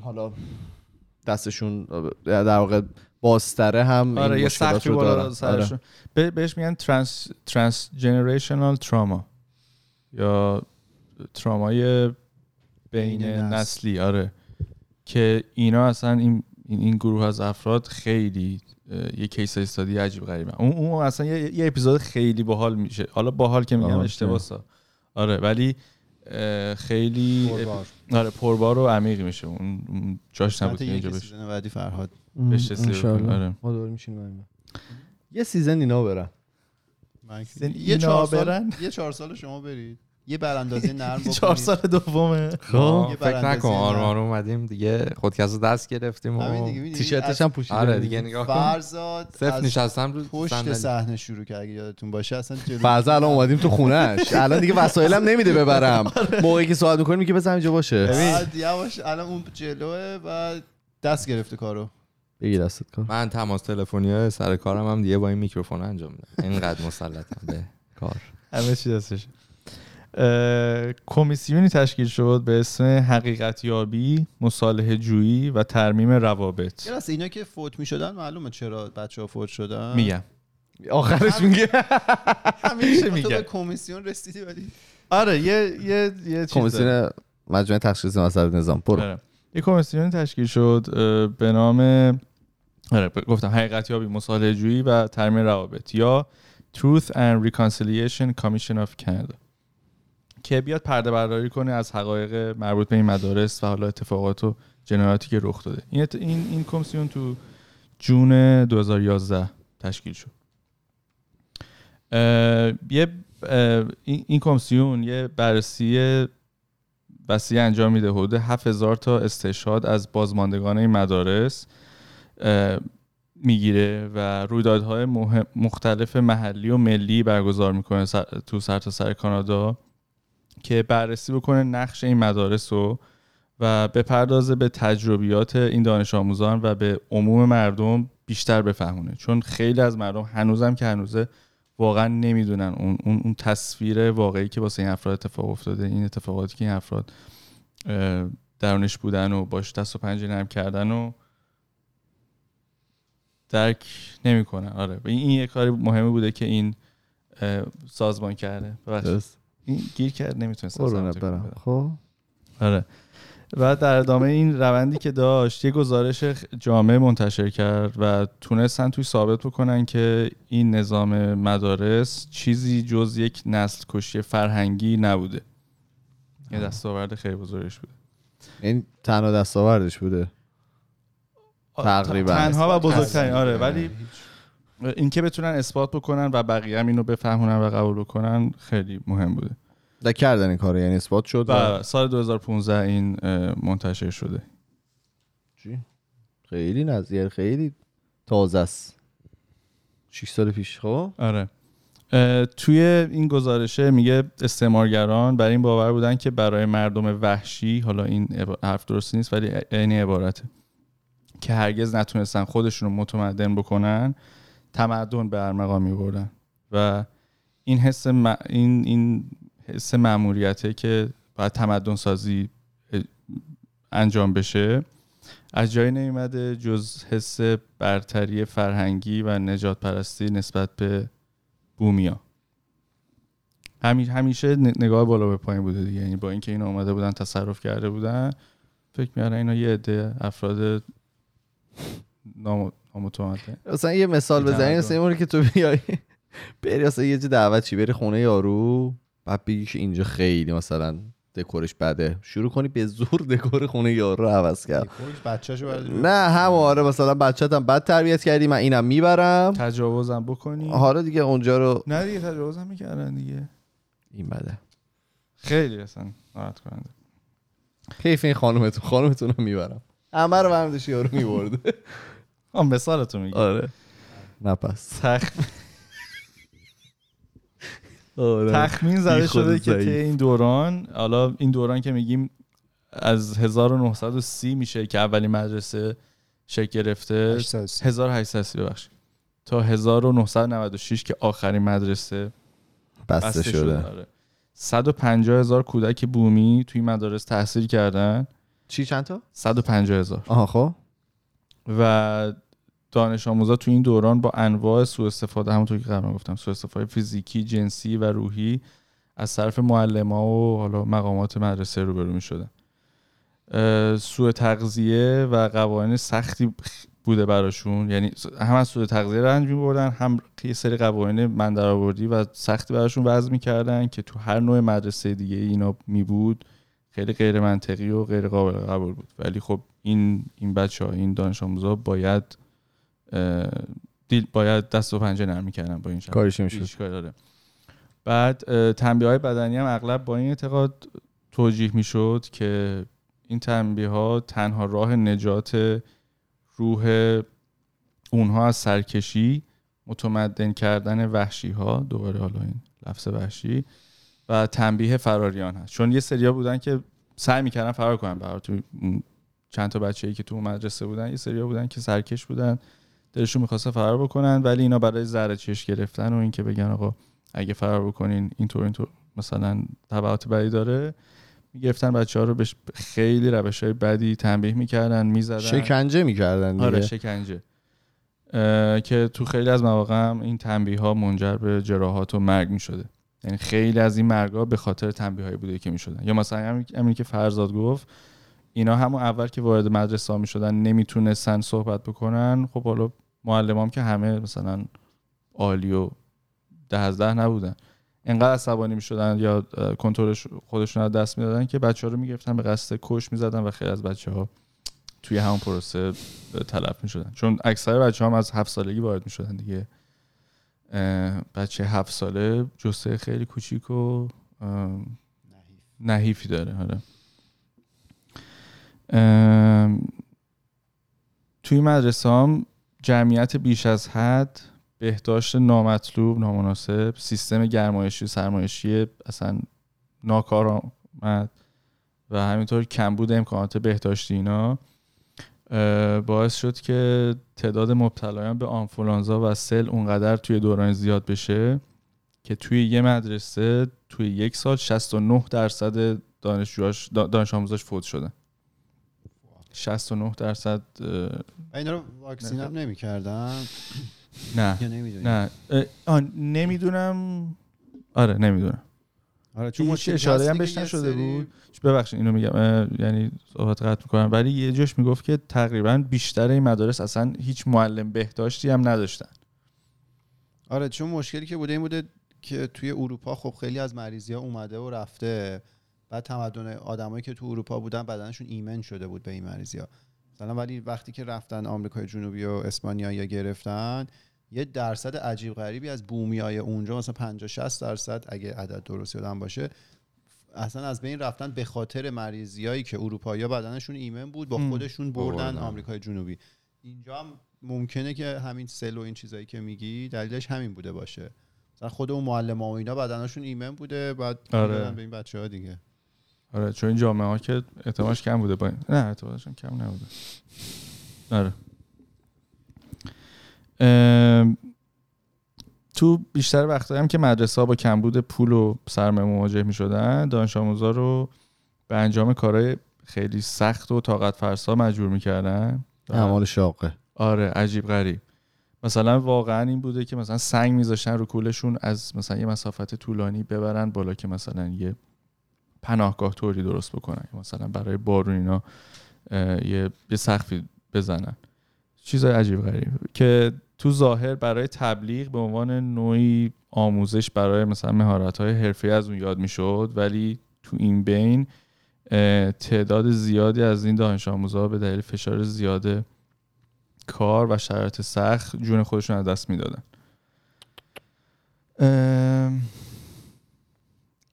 حالا دستشون در واقع بازتره هم آره یه سختی بالا سرشون. آره. بهش میگن ترانس ترانس جنریشنال تروما یا ترومای بین نسلی. آره که اینا اصلا این این گروه از افراد خیلی یه کیس استادی عجیب غریبه. اون اون اصلا یه, یه اپیزود خیلی باحال میشه، حالا باحال که میگم اشتباهه آره، ولی خیلی پربار. آره پربار و عمیق میشه. اون جاش نبود اینجا بشه. سیزن بعدی فرهاد بشه سیزن. آره ما دور میشیم یه سیزن اینا برن، سیزن اینا برن، یه چهار سال شما برید، یه براندازی نرم بکنید. چهار سال دومه خب فکر نکن آروم آروم اومدیم دیگه، خودکسو دست گرفتیم و تیشرتش هم پوشیدیم. آره دیگه نگاه کن، فرزاد صفر نشستم رو پشت صحنه شروع کرد اگه یادتون باشه. اصلا فرزاد الان اومدیم تو خونه‌اش، الان دیگه وسایلم نمیده ببرم. موقعی که سوال می‌کنیم میگه بس همینجا باشه، بعد یواش الان اون جلوه و دست گرفته کارو. بگی دستت کار من تماس تلفنی سر کارم هم دیگه با این میکروفون انجام میدم، اینقدر مسلطم به کار، همه چی دستش. کمیسیونی تشکیل شد به اسم حقیقتیابی، مصالحه جویی و ترمیم روابط. درست اینا که فوت می‌شدن معلومه چرا بچه‌ها فوت شدن؟ میگم آخرش میگه همیشه میگه تو به کمیسیون رسیدی ولی آره یه یه یه کمیسیون مجمع تشخیص مسائل نظام برو. یه کمیسیونی تشکیل شد به نام آره گفتم حقیقتیابی، مصالحه جویی و ترمیم روابط یا Truth and Reconciliation Commission of Canada که بیاد پرده برداری کنه از حقایق مربوط به این مدارس و حالا اتفاقات و جنایاتی که رخ داده. این این این کمیسیون تو جون دو هزار و یازده تشکیل شد. اه، یه اه، این, این کمیسیون یه بررسی وسیع انجام میده، حدود هفت هزار تا استشهاد از بازماندگان این مدارس میگیره و رویدادهای مهم، مختلف محلی و ملی برگزار میکنه سر، تو سرتاسر سر کانادا که بررسی بکنه نقش این مدارس رو و بپردازه به تجربیات این دانش آموزان و به عموم مردم بیشتر بفهمونه، چون خیلی از مردم هنوزم که هنوزه واقعا نمیدونن اون اون اون تصویر واقعی که واسه این افراد اتفاق افتاده، این اتفاقاتی که این افراد درونش بودن و باش دست و پنجه نرم کردن و درک نمیکنن. آره این یه کاری مهمی بوده که این سازمان کرده. درست این گیر کرد نمیتونستم سمت برم. خب آره و در ادامه این روندی که داشت یه گزارش جامع منتشر کرد و تونستن توی ثابت بکنن که این نظام مدارس چیزی جز یک نسل کشی فرهنگی نبوده. یه دستاورد خیلی بزرگش بوده. این تنها دستاوردش بوده تقریبا، تنها و بزرگترین. آره ولی این که بتونن اثبات بکنن و بقیه هم اینو بفهمونن و قبول بکنن خیلی مهم بوده. ده کردن این کارو، یعنی اثبات شد و سال دو هزار و پانزده این منتشر شده. چی؟ خیلی نزدیک، خیلی تازه است. شش سال پیش. خب؟ آره. توی این گزارشه میگه استعمارگران بر این باور بودن که برای مردم وحشی، حالا این حرف درست نیست ولی این عبارته، که هرگز نتونستن خودشونو متمدن بکنن، تمدن به ارمغان می‌بردن و این حس م... این این حس مأموریته که باید تمدن سازی انجام بشه از جایی نیامده جز حس برتری فرهنگی و نجات پرستی نسبت به بومیا. همی... همیشه نگاه بالا به پایین بوده دیگه، یعنی با اینکه اینا اومده بودن تصرف کرده بودن فکر میارن اینا یه عده افراد نام متوامته. مثلا یه مثال بزنین، مثلا اونی که تو بیای بری مثلا یه چه دعوت چی بری خونه یارو، بعد بگی که اینجا خیلی مثلا دکورش بده، شروع کنی به زور دکور خونه یارو رو عوض کرد. دکورش بچه‌شو بردی؟ نه هم آره مثلا بچه‌تم بد تربیت کردی، من اینم میبرم تجاوزم بکنی. آره دیگه اونجا رو نه دیگه تجاوزم میکردن دیگه. این بده. خیلی اصلا ناراحت کننده. کیف این خانومتون خانومتون رو میبرم. عمر رو هم داشت یارو میبرده. آم مثالتو میگی. آره. نه پس. تخمین زده شده که طی این دوران، حالا این دوران که میگیم از هزار و نهصد و سی میشه که اولین مدرسه شکل گرفته، هزار و هشتصد و سی ببخشید تا هزار و نهصد و نود و شش که آخرین مدرسه بسته, بسته شده, شده. صد و پنجاه هزار کودک بومی توی مدارس تحصیل کردن. چی چند تا؟ صد و پنجاه هزار. آها خب. و دانش آموزا تو این دوران با انواع سوء استفاده، همونطور که قبلا گفتم، سوء استفاده فیزیکی، جنسی و روحی از طرف معلم‌ها و حالا مقامات مدرسه روبرو می‌شدن. سوء تغذیه و قوانین سختی بوده براشون، یعنی هم از سوء تغذیه رنج می‌بردن، هم یه سری قوانین مندرآوردی و سختی براشون وضع می‌کردن که تو هر نوع مدرسه دیگه اینا می‌بود. خیلی غیر منطقی و غیر قابل قبول بود. ولی خب این این بچه‌ها، این دانش آموزا باید دیل باید دست و پنجه نرم می‌کردن با این شرایط. کارش نمی‌شد. بعد تنبیه‌های بدنی هم اغلب با این اعتقاد توجیه می‌شد که این تنبیه‌ها تنها راه نجات روح اونها از سرکشی، متمدن کردن وحشی‌ها، دوباره حالا این لفظ وحشی، و تنبیه فراریان هست. چون یه سری‌ها بودن که سعی می‌کردن فرار کنن، برای تو چند تا بچه‌ای که تو مدرسه بودن، یه سری‌ها بودن که سرکش بودن، دلشون می‌خواسته فرار بکنن، ولی اینا برای ذره چش گرفتن و این که بگن آقا اگه فرار بکنین اینطور اینطور مثلا تبعات بدی داره، میگرفتن بچه‌ها رو به خیلی روش‌های بدی تنبیه می‌کردن، می‌زدن، شکنجه می‌کردن دیگه. آره شکنجه، که تو خیلی از مواقع هم این تنبیه‌ها منجر به جراحات و مرگ می‌شده. یعنی خیلی از این مرگ‌ها به خاطر تنبیه‌های بوده که می‌شدن. یا مثلا همین که فرزاد گفت، اینا همون اول که وارد مدرسه می‌شدن نمی‌تونستن صحبت بکنن. خب حالا معلمام که همه مثلا عالی و ده از ده نبودن، انقدر عصبانی می‌شدن یا کنترل خودشون رو دست می‌دادن که بچه‌ها رو می‌گرفتن به قصد کش می‌زدن و خیلی از بچه‌ها توی همون پروسه تلف می‌شدن. چون اکثر بچه‌ها هم از هفت سالگی وارد می‌شدن دیگه. بچه هفت ساله جسه خیلی کوچیک و نحیفی داره. حالا توی مدرسه هم جمعیت بیش از حد، بهداشت نامطلوب، نامناسب، سیستم گرمایشی و سرمایشی اصلا ناکار آمد و همینطور کمبود امکانات بهداشتی اینا باعث شد که تعداد مبتلایان به آنفولانزا و سل اونقدر توی دوران زیاد بشه که توی یه مدرسه توی یک سال شصت و نه درصد دانشجوهاش دانش آموزاش فوت شدن. شصت و نه درصد. اینا رو واکسین هم نمی‌کردن؟ نه نه نمیدونم. آره نمیدونم. آره چون مش اشاره هم بهش نشده بود. ببخشید اینو میگم، یعنی صحبت قطع میکنم، ولی یه جوش میگفت که تقریبا بیشتر این مدارس اصلا هیچ معلم بهداشتی هم نداشتن. آره چون مشکلی که بوده این بوده که توی اروپا خب خیلی از مریضی‌ها اومده و رفته، بعد تمدن آدمایی که تو اروپا بودن بدنشون ایمن شده بود به این مریضی‌ها مثلا، ولی وقتی که رفتن آمریکای جنوبی و اسپانیا یا گرفتن یه درصد عجیب غریبی از بومیای اونجا، مثلا پنجاه شصت درصد اگه عدد درست یادم باشه، اصلا از بین رفتن به خاطر مریضیایی که اروپایی‌ها بدنشون ایمن بود با خودشون بردن آمریکای جنوبی. اینجا هم ممکنه که همین سل و این چیزایی که میگی دلیلش همین بوده باشه، مثلا خود اون معلم‌ها و اینا بدنشون ایمن بوده، بعد آره. به این بچه‌ها دیگه. آره چون این جامعه‌ها که اعتمادش کم بوده با این. نه اعتمادشون کم نبوده. آره تو بیشتر وقتا هم که مدرسه ها با کمبود پول و سرمایه مواجه می شدن، دانش آموزا رو به انجام کارهای خیلی سخت و طاقت فرسا مجبور می کردن. اعمال شاقه. آره عجیب غریب. مثلا واقعا این بوده که مثلا سنگ می زاشتن رو کولشون، از مثلا یه مسافت طولانی ببرن بالا که مثلا یه پناهگاه طوری درست بکنن، مثلا برای بارون اینا یه یه سقفی بزنن. چیزای عجیب غریب که تو ظاهر برای تبلیغ به عنوان نوعی آموزش برای مثلا مهارت‌های حرفه‌ای از اون یاد می‌شد، ولی تو این بین تعداد زیادی از این دانش آموزها به دلیل فشار زیاد کار و شرایط سخت جون خودشون از دست میدادن.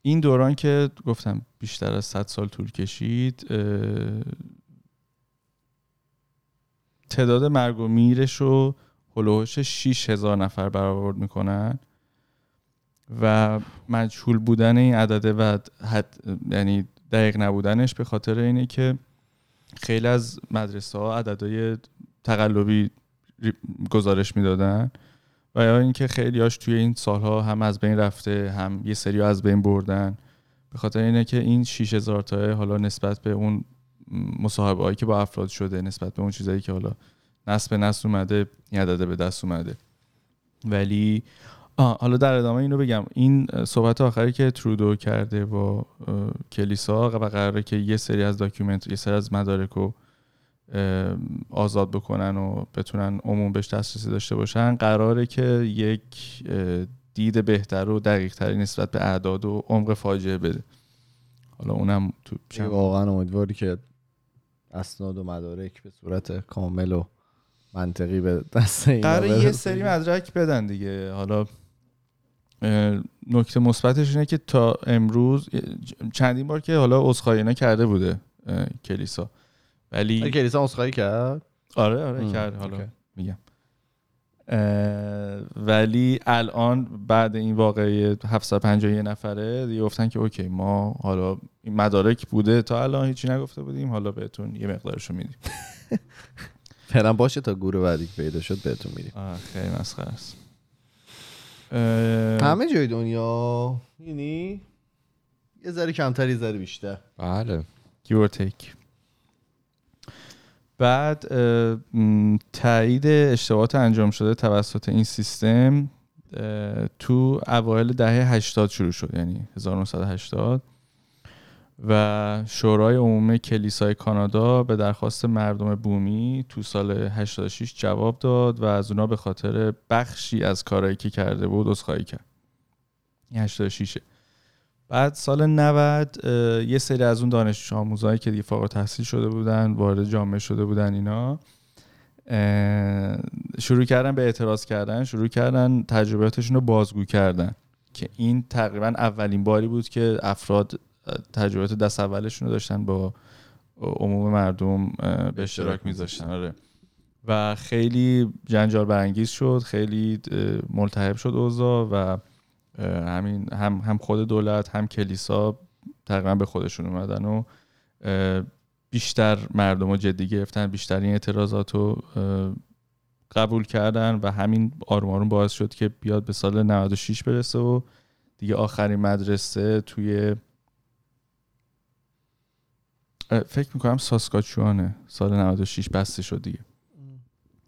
این دوران که گفتم بیشتر از صد سال طول کشید، تعداد مرگ و میرش رو هلوهوش شش هزار نفر برآورد میکنن و مجهول بودن این عدده و حد یعنی دقیق نبودنش به خاطر اینه که خیلی از مدرسه ها عددهای تقلبی گزارش میدادن و یا اینکه خیلی هاش توی این سالها هم از بین رفته، هم یه سری از بین بردن. به خاطر اینه که این شش هزار تا حالا نسبت به اون مصاحبه هایی که با افراد شده، نسبت به اون چیزایی که حالا نسل به نسل اومده، این عدد به دست اومده. ولی حالا در ادامه اینو بگم، این صحبت آخری که ترودو کرده با کلیسا و قراره که یه سری از داکیومنت، یه سری از مدارک رو آزاد بکنن و بتونن عموم بهش دسترسی داشته باشن، قراره که یک دید بهتر و دقیق‌تری نسبت به اعداد و عمق فاجعه بده. حالا اونم تو واقعا امیدواری که اسناد و مدارک به صورت کامل و منطقی به دست اینا قراره یه سری مدرک بدن دیگه. حالا نکته مثبتش اینه که تا امروز چندین بار که حالا عذرخواهی اینا کرده بوده کلیسا، ولی کلیسا عذرخواهی کرد. آره آره کرد. حالا اوکی. میگم ولی الان بعد این واقعه هفتصد و پنجاه و یک نفره دیگه گفتن که اوکی ما حالا این مدارک بوده، تا الان هیچی نگفته بودیم، حالا بهتون یه مقدارشو میدیم. فعلا باشه تا گروه بعدی پیدا شد بهتون میدیم. خیلی مسخره است. همه جای دنیا یعنی یه ذره کمتر یه ذره بیشتر. بله. give or take. بعد تایید اشتباهات انجام شده توسط این سیستم تو اوایل دهه هشتاد شروع شد، یعنی هزار و نهصد و هشتاد، و شورای عمومی کلیسای کانادا به درخواست مردم بومی تو سال هشتاد و شش جواب داد و از اونا به خاطر بخشی از کارهایی که کرده بود عذرخواهی کرد. این هشتاد و شش. بعد سال نود یه سری از اون دانش آموزایی که دیگه فارغ التحصیل شده بودن، وارد جامعه شده بودن، اینا شروع کردن به اعتراض کردن، شروع کردن تجربیاتشون رو بازگو کردن که این تقریبا اولین باری بود که افراد تجربیات دست اولشون رو داشتن با عموم مردم به اشتراک میذاشتن. آره. و خیلی جنجال برانگیز شد، خیلی ملتهب شد اوضاع و همین هم هم خود دولت هم کلیسا تقریبا به خودشون اومدن و بیشتر مردم رو جدی گرفتن، بیشتر این اعتراضات رو قبول کردن و همین آروم آروم باعث شد که بیاد به سال نود و شش برسه و دیگه آخرین مدرسه توی فکر میکنم ساسکاچوانه سال نود و شش بسته شد دیگه.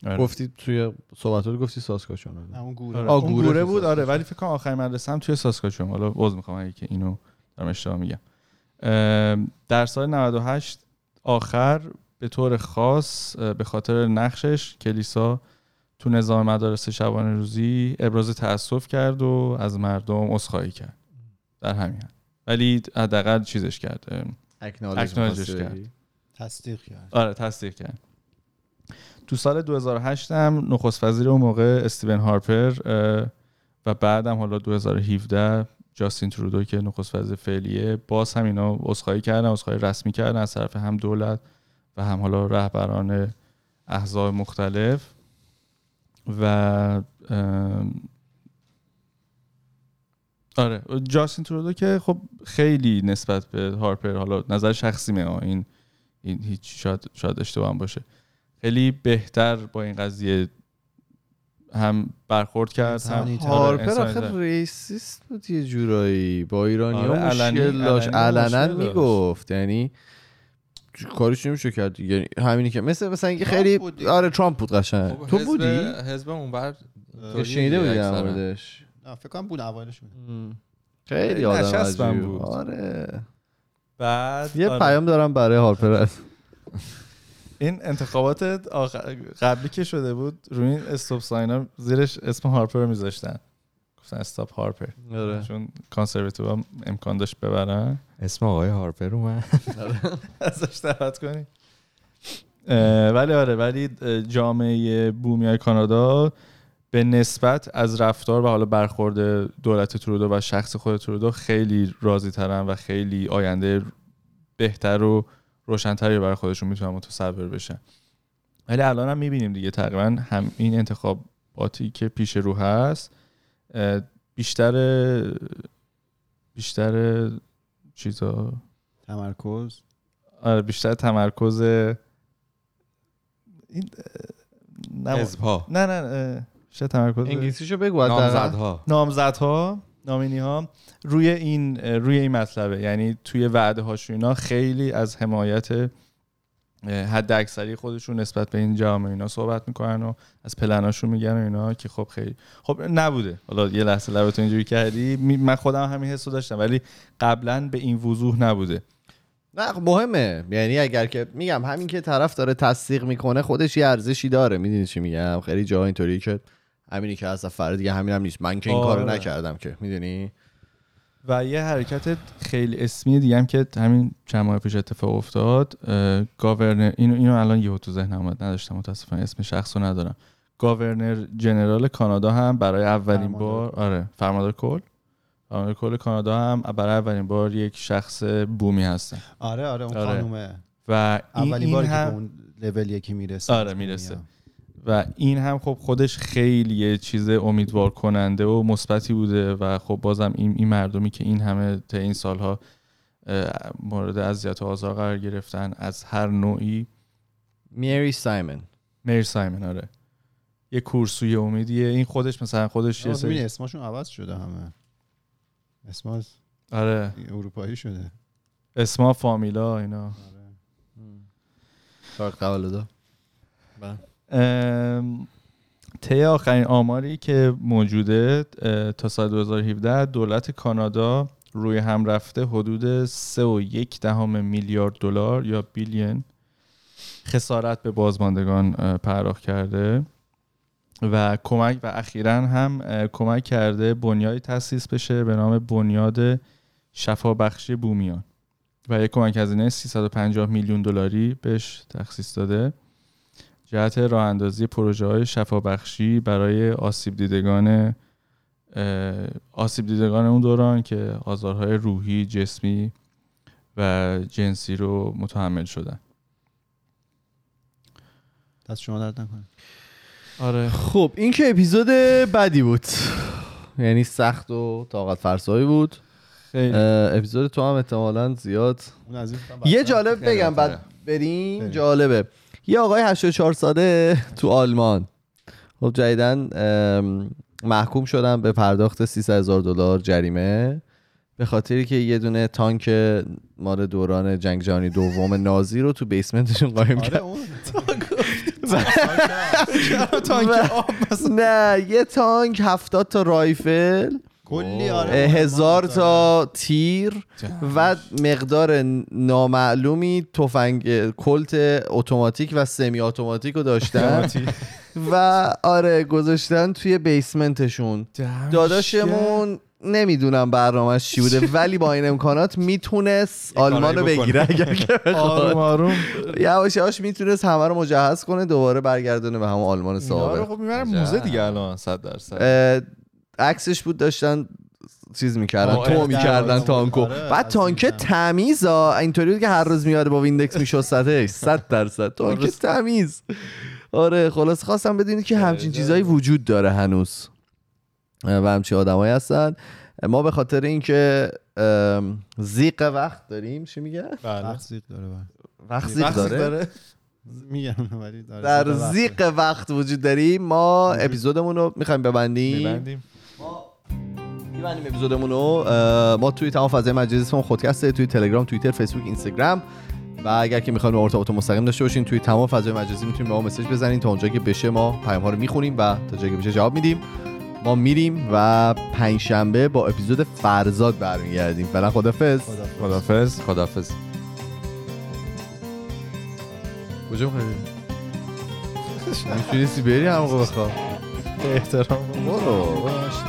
آره. گفتی توی صحبتات گفتی ساسکاچوان بود. اون گوره. آره. اون گوره, گوره بود. آره ولی فکر کنم آخرین مدرسه هم توی ساسکاچوان. حالا عذر میخوام اگه که اینو دارم اشتباه میگم. در سال نود و هشت آخر به طور خاص به خاطر نقشش کلیسا تو نظام مدارس شبانه روزی ابراز تأسف کرد و از مردم عذرخواهی کرد. در همین حد. ولی حداقل چیزش کرد. اکنالجش کرد. تصدیق کرد. آره تصدیق کرد. تو سال دو هزار و هشت هم نخست وزیر اون موقع استیون هارپر و بعدم حالا دو هزار و هفده جاستین ترودو که نخست وزیر فعلیه، باز هم اینا عذرخواهی کردن، عذرخواهی رسمی کردن از طرف هم دولت و هم حالا رهبران احزاب مختلف و آره جاستین ترودو که خب خیلی نسبت به هارپر، حالا نظر شخصیمه این این هیچ شاید شاید اشتباه هم باشه، خیلی بهتر با این قضیه هم برخورد کرد. هم هارپر آخر ریسیست بود یه جورایی با ایرانی ها. آره مشکل داشت، علنا میگفت، یعنی کارش نمیشه کرد، یعنی همینی که مثل مثلا اینکه خیلی بودی. آره ترامپ بود قشنگ. خب تو حزب... بودی حزب اونور شنیده بودی عمردش؟ نه فکر کنم بود اوایلش بود. خیلی آدم عجیبی بود. آره بعد یه آره. پیام دارم برای هارپر. این انتخابات آخر... قبلی که شده بود روی این استاپ ساینا زیرش اسم هارپر رو میذاشتن، گفتن استاپ هارپر. آره. چون کانسرواتیو هم امکان داشت ببرن، اسم آقای هارپر اومد ازش دعوت کنی. ولی آره، ولی جامعه بومیای کانادا به نسبت از رفتار و حالا برخورد دولت ترودو و شخص خود ترودو خیلی راضی ترن و خیلی آینده بهتر و روشن‌تری برای خودشون میتونن متصور بشن. ولی الان هم میبینیم دیگه تقریبا هم این انتخاباتی که پیش رو هست بیشتر بیشتر چیزا تمرکز، آره بیشتر تمرکز این نزبها. نه نه چه تمرکز انگلیسیشو بگو، نامزدها نامزدها نامینی ها روی این روی این مطلبه، یعنی توی وعده هاشون اینا خیلی از حمایت حد اکثری خودشون نسبت به این جامعه اینا صحبت میکنن و از پلناشون میگن و اینا، که خب خیلی خب نبوده. حالا یه لحظه لبتون اینجوری کردی، من خودم همین حسو داشتم ولی قبلا به این وضوح نبوده. نه مهمه، یعنی اگر که میگم همین که طرف داره تصدیق میکنه خودش یه ارزشی داره، میدونی چی میگم؟ خیلی جاها اینطوریه که همینی که از فرد دیگه همینم هم نیست، من که این کارو نکردم که، میدونی. و یه حرکت خیلی اسمی دیگه هم که همین چند ماه پیش اتفاق افتاد، گاورنر اینو اینو الان یهو تو ذهنم اومد، نداشتم متاسفانه اسم شخصو ندارم، گاورنر جنرال کانادا هم برای اولین بار آره فرماندار کل آره کل کانادا هم برای اولین بار یک شخص بومی هستن. آره آره اون آره. خانومه و اولین باری هم... که به اون لولی که میرسه آره میرسه و این هم خب خودش خیلی چیز امیدوار کننده و مثبتی بوده و خب بازم این این مردمی که این همه تا این سالها مورد اذیت و آزار قرار گرفتن از هر نوعی. میری سایمن میری سایمن آره یه کورسوی امیدیه. این خودش مثلا خودش یه سری اسمشون عوض شده، همه اسما آره اروپایی شده، اسما فامیلا اینا آره قوالدا. طی آخرین آماری که موجوده تا سال دو هزار و هفده دولت کانادا روی هم رفته حدود سه و یک دهم میلیارد دلار یا بیلیون خسارت به بازماندگان پرداخت کرده و کمک و اخیراً هم کمک کرده بنیادی تأسیس بشه به نام بنیاد شفابخشی بومیان و یک کمک هزینه سیصد و پنجاه میلیون دلاری بهش تخصیص داده جهت راه اندازی پروژه های شفابخشی برای آسیب دیدگان آسیب دیدگان اون دوران که آزارهای روحی، جسمی و جنسی رو متحمل شدن. دست شما درد نکنه. آره خب این که اپیزود بدی بود، یعنی سخت و طاقت فرسایی بود خیلی. اپیزود تو هم احتمالاً زیاد یه جالب بگم بعد بریم، جالبه. یه آقای هشتاد و چهار ساله تو آلمان خب جدیداً محکوم شدن به پرداخت سیصد هزار دلار جریمه به خاطری که یه دونه تانک مال دوران جنگ جهانی دوم نازی رو تو بیسمنتشون قایم کرد. آره تانک آب مثلا، نه یه تانک هفتاد تا رایفل کلی آره هزار تا تیر و مقدار نامعلومی تفنگ کلت اتوماتیک و سمی اتوماتیک رو داشتن و آره گذاشتن توی بیسمنتشون. داداشمون نمیدونم برنامه‌اش چی بوده ولی با این امکانات میتونست آلمان رو بگیره اگر که آروم آروم یواش یواش میتونست همه رو مجهز کنه دوباره برگردونه به همون آلمان سابق. آره خب میبرن موزه دیگه الان صد درصد. عکسش بود داشتن چیز میکردن تو میکردن تانکو، بعد تانکه تمیزا اینطوری بود که هر روز میاره با ویندکس میشستتش صد درصد تانکه تمیز. آره خلاص خواستم بدونید که همچین چیزایی وجود داره هنوز و همچین آدمایی هستن. ما به خاطر اینکه زیق وقت داریم چی میگه؟ وقت زیق داره وقت زیق داره میگم ولی در زیق وقت وجود داریم. ما اپیزودمون رو می‌خوایم ببندیم ببندیم ما می‌بندیم اپیزودمون رو. ما توی تمام فضای مجازیمون خودکسته، توی تلگرام، توییتر، فیسبوک، اینستاگرام و اگر که می‌خواید ارتباط مستقیم داشته باشین توی تمام فضای مجازی میتونید به ما مسیج بزنین. تا اونجایی که بشه ما پیام‌ها رو می‌خونیم و تا جایی که بشه جواب میدیم. ما میریم و پنجشنبه با اپیزود فرزاد برمیگردیم. فعلا خدافظ خدافظ خدافظ. کجا می‌خوای می‌تونی سیبری هم بخواه احترام برو باش.